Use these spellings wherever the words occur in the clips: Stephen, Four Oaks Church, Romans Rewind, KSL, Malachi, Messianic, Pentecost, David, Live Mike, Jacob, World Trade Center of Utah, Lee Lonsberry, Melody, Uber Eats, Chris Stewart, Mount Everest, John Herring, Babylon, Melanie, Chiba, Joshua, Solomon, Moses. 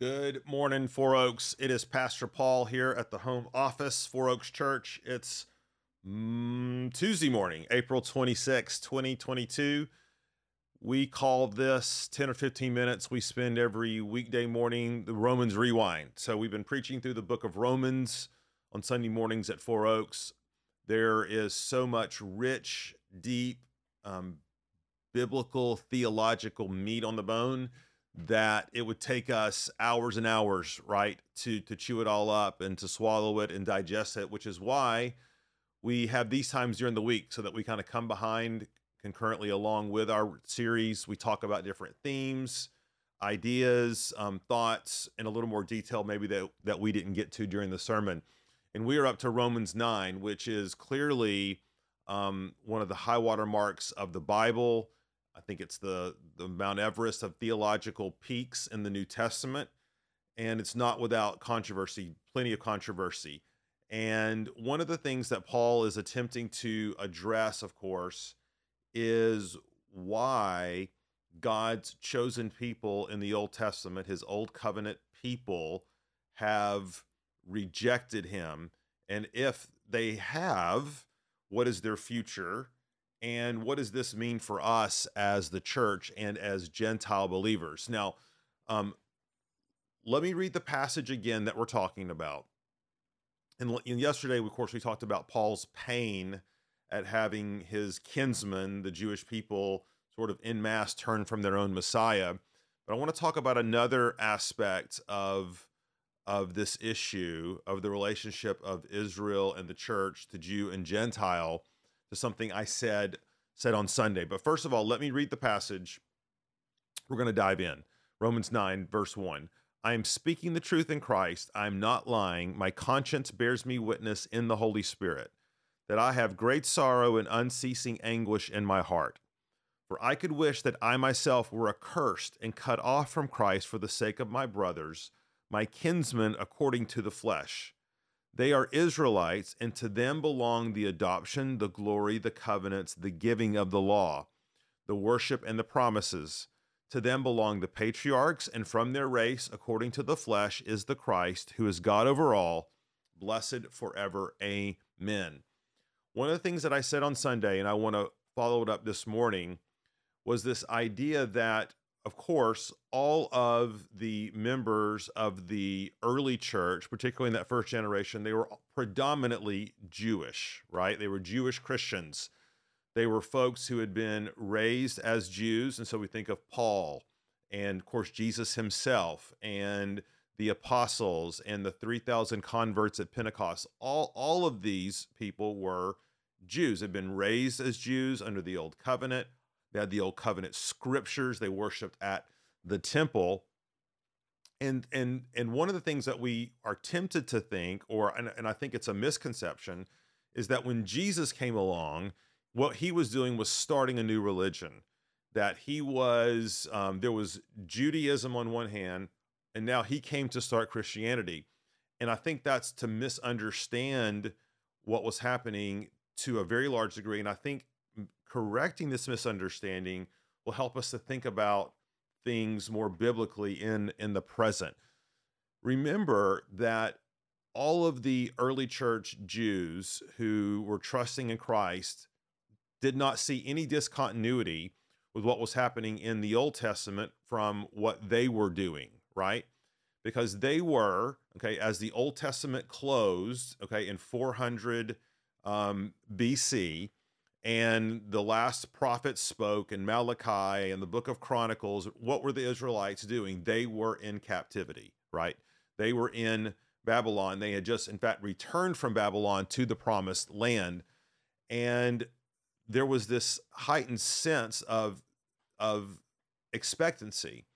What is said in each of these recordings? Good morning, Four Oaks. It is Pastor Paul here at the home office, Four Oaks Church. It's Tuesday morning, April 26, 2022. We call this 10 or 15 minutes we spend every weekday morning, the Romans Rewind. So we've been preaching through the book of Romans on Sunday mornings at Four Oaks. There is so much rich, deep, biblical, theological meat on the bone that it would take us hours and hours, right, to chew it all up and to swallow it and digest it, which is why we have these times during the week so that we kind of come behind concurrently along with our series. We talk about different themes, ideas, thoughts in a little more detail maybe that we didn't get to during the sermon. And we are up to Romans 9, which is clearly one of the high water marks of the Bible. I think it's the Mount Everest of theological peaks in the New Testament, and it's not without controversy, plenty of controversy. And one of the things that Paul is attempting to address, of course, is why God's chosen people in the Old Testament, his old covenant people, have rejected him. And if they have, what is their future? And what does this mean for us as the church and as Gentile believers? Now, let me read the passage again that we're talking about. And yesterday, of course, we talked about Paul's pain at having his kinsmen, the Jewish people, sort of en masse turn from their own Messiah. But I want to talk about another aspect of this issue, of the relationship of Israel and the church, to Jew and Gentile, to something I said on Sunday. But first of all, let me read the passage. We're going to dive in. Romans 9, verse 1. I am speaking the truth in Christ. I am not lying. My conscience bears me witness in the Holy Spirit that I have great sorrow and unceasing anguish in my heart. For I could wish that I myself were accursed and cut off from Christ for the sake of my brothers, my kinsmen according to the flesh. They are Israelites, and to them belong the adoption, the glory, the covenants, the giving of the law, the worship, and the promises. To them belong the patriarchs, and from their race, according to the flesh, is the Christ, who is God over all, blessed forever. Amen. One of the things that I said on Sunday, and I want to follow it up this morning, was this idea that, of course, all of the members of the early church, particularly in that first generation, they were predominantly Jewish, right? They were Jewish Christians. They were folks who had been raised as Jews. And so we think of Paul and, of course, Jesus himself and the apostles and the 3,000 converts at Pentecost. All of these people were Jews, had been raised as Jews under the Old Covenant. They had the Old Covenant scriptures. They worshiped at the temple. And one of the things that we are tempted to think, and I think it's a misconception, is that when Jesus came along, what he was doing was starting a new religion. That he was, there was Judaism on one hand, and now he came to start Christianity. And I think that's to misunderstand what was happening to a very large degree. And I think correcting this misunderstanding will help us to think about things more biblically in the present. Remember that all of the early church Jews who were trusting in Christ did not see any discontinuity with what was happening in the Old Testament from what they were doing, right? Because they were, okay, as the Old Testament closed, okay, in 400 BC, and the last prophet spoke in Malachi and the book of Chronicles, what were the Israelites doing? They were in captivity, right? They were in Babylon. They had just, in fact, returned from Babylon to the promised land. And there was this heightened sense of expectancy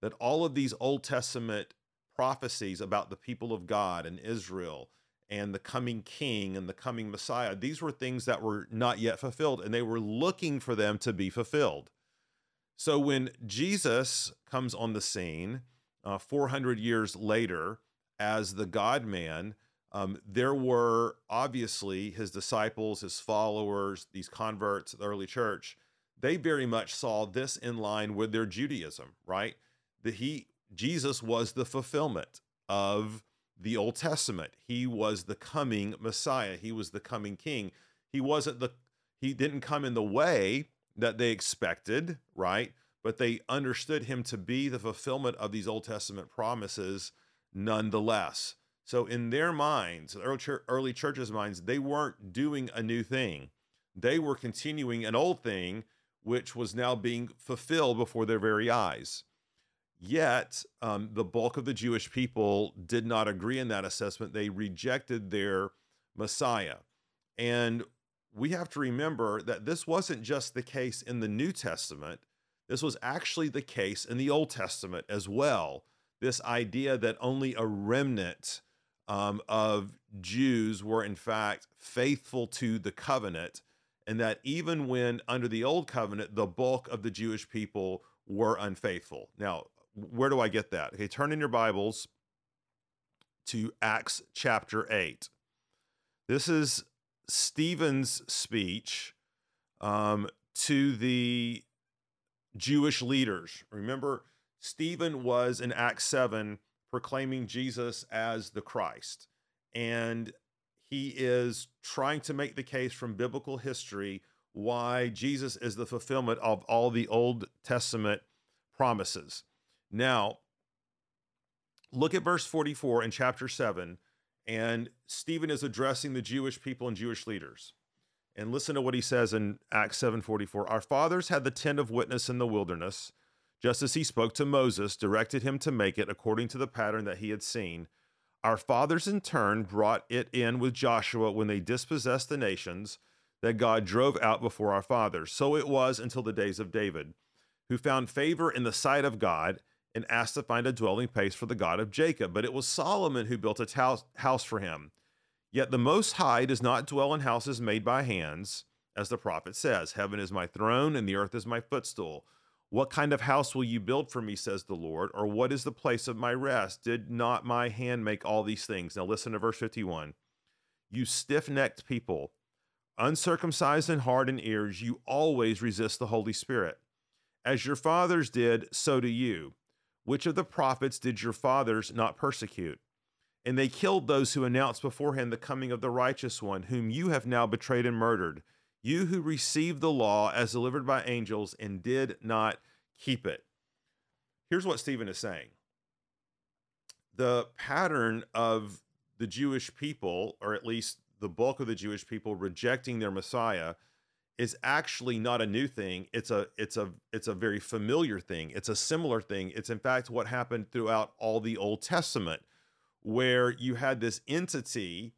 that all of these Old Testament prophecies about the people of God and Israel and the coming king and the coming Messiah, these were things that were not yet fulfilled, and they were looking for them to be fulfilled. So when Jesus comes on the scene 400 years later as the God-man, there were obviously his disciples, his followers, these converts, the early church, they very much saw this in line with their Judaism, right? That he Jesus was the fulfillment of the Old Testament. He was the coming Messiah. He was the coming King. He didn't come in the way that they expected, right? But they understood him to be the fulfillment of these Old Testament promises nonetheless. So in their minds, the early church's minds, they weren't doing a new thing. They were continuing an old thing, which was now being fulfilled before their very eyes. Yet, the bulk of the Jewish people did not agree in that assessment. They rejected their Messiah. And we have to remember that this wasn't just the case in the New Testament. This was actually the case in the Old Testament as well. This idea that only a remnant of Jews were, in fact, faithful to the covenant, and that even when under the Old Covenant, the bulk of the Jewish people were unfaithful. Now, where do I get that? Okay, turn in your Bibles to Acts chapter 8. This is Stephen's speech to the Jewish leaders. Remember, Stephen was in Acts 7 proclaiming Jesus as the Christ, and he is trying to make the case from biblical history why Jesus is the fulfillment of all the Old Testament promises. Now, look at verse 44 in chapter 7, and Stephen is addressing the Jewish people and Jewish leaders. And listen to what he says in Acts 7:44. Our fathers had the tent of witness in the wilderness, just as he spoke to Moses, directed him to make it according to the pattern that he had seen. Our fathers in turn brought it in with Joshua when they dispossessed the nations that God drove out before our fathers. So it was until the days of David, who found favor in the sight of God and asked to find a dwelling place for the God of Jacob. But it was Solomon who built a house for him. Yet the Most High does not dwell in houses made by hands, as the prophet says, heaven is my throne and the earth is my footstool. What kind of house will you build for me, says the Lord, or what is the place of my rest? Did not my hand make all these things? Now listen to verse 51. You stiff-necked people, uncircumcised and hard in ears, you always resist the Holy Spirit. As your fathers did, so do you. Which of the prophets did your fathers not persecute? And they killed those who announced beforehand the coming of the righteous one, whom you have now betrayed and murdered. You who received the law as delivered by angels and did not keep it. Here's what Stephen is saying. The pattern of the Jewish people, or at least the bulk of the Jewish people rejecting their Messiah, is actually not a new thing. It's a very familiar thing. It's a similar thing. It's in fact what happened throughout all the Old Testament, where you had this entity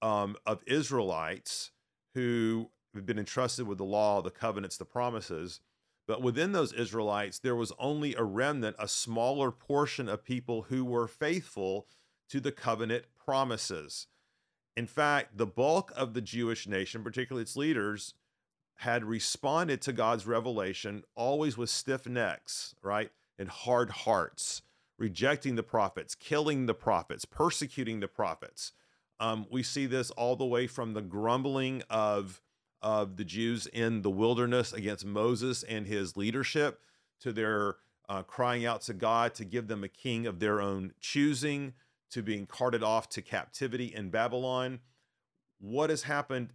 of Israelites who had been entrusted with the law, the covenants, the promises. But within those Israelites, there was only a remnant, a smaller portion of people who were faithful to the covenant promises. In fact, the bulk of the Jewish nation, particularly its leaders, had responded to God's revelation always with stiff necks, right, and hard hearts, rejecting the prophets, killing the prophets, persecuting the prophets. We see this all the way from the grumbling of the Jews in the wilderness against Moses and his leadership, to their crying out to God to give them a king of their own choosing, to being carted off to captivity in Babylon. What has happened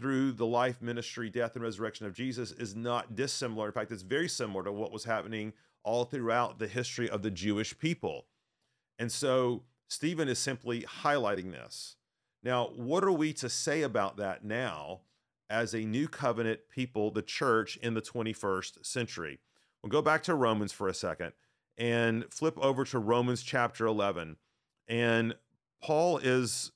through the life, ministry, death, and resurrection of Jesus is not dissimilar. In fact, it's very similar to what was happening all throughout the history of the Jewish people. And so Stephen is simply highlighting this. Now, what are we to say about that now as a new covenant people, the church in the 21st century? We'll go back to Romans for a second and flip over to Romans chapter 11. And Paul is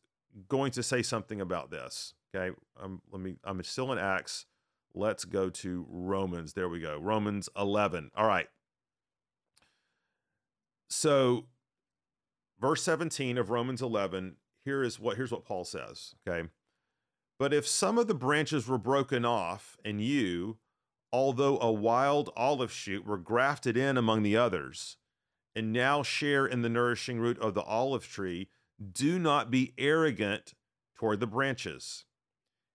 going to say something about this. Okay, I'm still in Acts. Let's go to Romans. There we go. Romans 11. All right. So verse 17 of Romans 11, here's what Paul says, okay? But if some of the branches were broken off, and you, although a wild olive shoot, were grafted in among the others, and now share in the nourishing root of the olive tree, do not be arrogant toward the branches.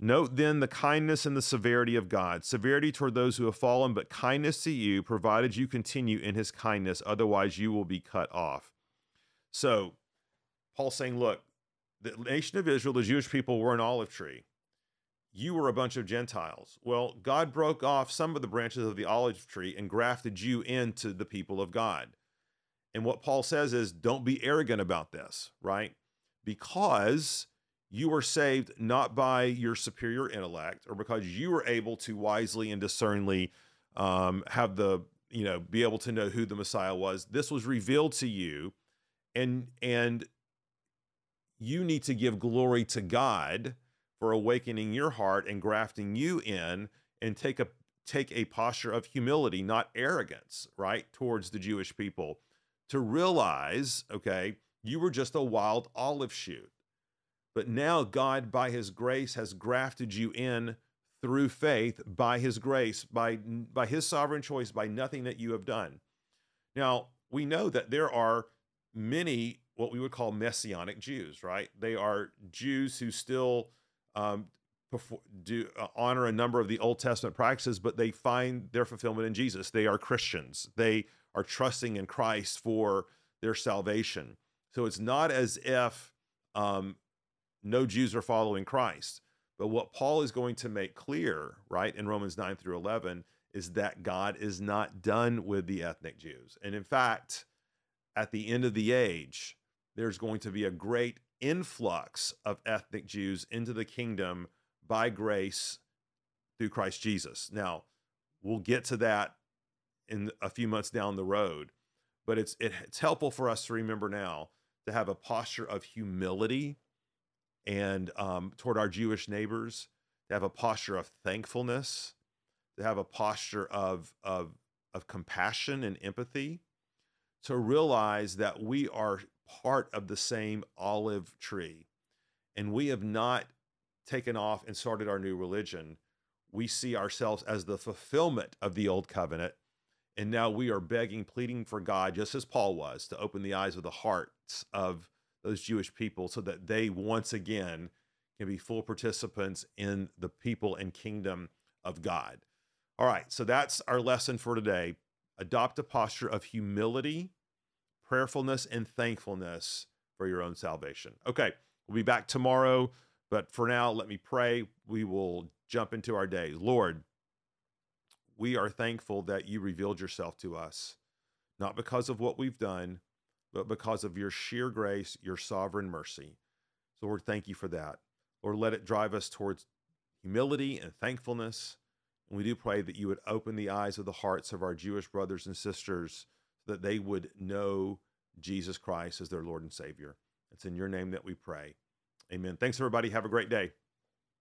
Note then the kindness and the severity of God, severity toward those who have fallen, but kindness to you, provided you continue in his kindness, otherwise you will be cut off. So Paul's saying, look, the nation of Israel, the Jewish people, were an olive tree. You were a bunch of Gentiles. Well, God broke off some of the branches of the olive tree and grafted you into the people of God. And what Paul says is, don't be arrogant about this, right? Because you were saved not by your superior intellect, or because you were able to wisely and discerningly be able to know who the Messiah was. This was revealed to you, and you need to give glory to God for awakening your heart and grafting you in, and take a posture of humility, not arrogance, right, towards the Jewish people, to realize, okay, you were just a wild olive shoot. But now God, by his grace, has grafted you in through faith, by his grace, by his sovereign choice, by nothing that you have done. Now, we know that there are many what we would call Messianic Jews, right? They are Jews who still honor a number of the Old Testament practices, but they find their fulfillment in Jesus. They are Christians. They are trusting in Christ for their salvation. So it's not as if no Jews are following Christ. But what Paul is going to make clear, right, in Romans 9 through 11, is that God is not done with the ethnic Jews. And in fact, at the end of the age, there's going to be a great influx of ethnic Jews into the kingdom by grace through Christ Jesus. Now, we'll get to that in a few months down the road, but it's helpful for us to remember now to have a posture of humility and toward our Jewish neighbors, to have a posture of thankfulness, to have a posture of compassion and empathy, to realize that we are part of the same olive tree, and we have not taken off and started our new religion. We see ourselves as the fulfillment of the old covenant, and now we are begging, pleading for God, just as Paul was, to open the eyes of the hearts of those Jewish people so that they once again can be full participants in the people and kingdom of God. All right, so that's our lesson for today. Adopt a posture of humility, prayerfulness, and thankfulness for your own salvation. Okay, we'll be back tomorrow, but for now, let me pray. We will jump into our day. Lord, we are thankful that you revealed yourself to us, not because of what we've done, but because of your sheer grace, your sovereign mercy. So Lord, thank you for that. Lord, let it drive us towards humility and thankfulness. And we do pray that you would open the eyes of the hearts of our Jewish brothers and sisters so that they would know Jesus Christ as their Lord and Savior. It's in your name that we pray. Amen. Thanks, everybody. Have a great day.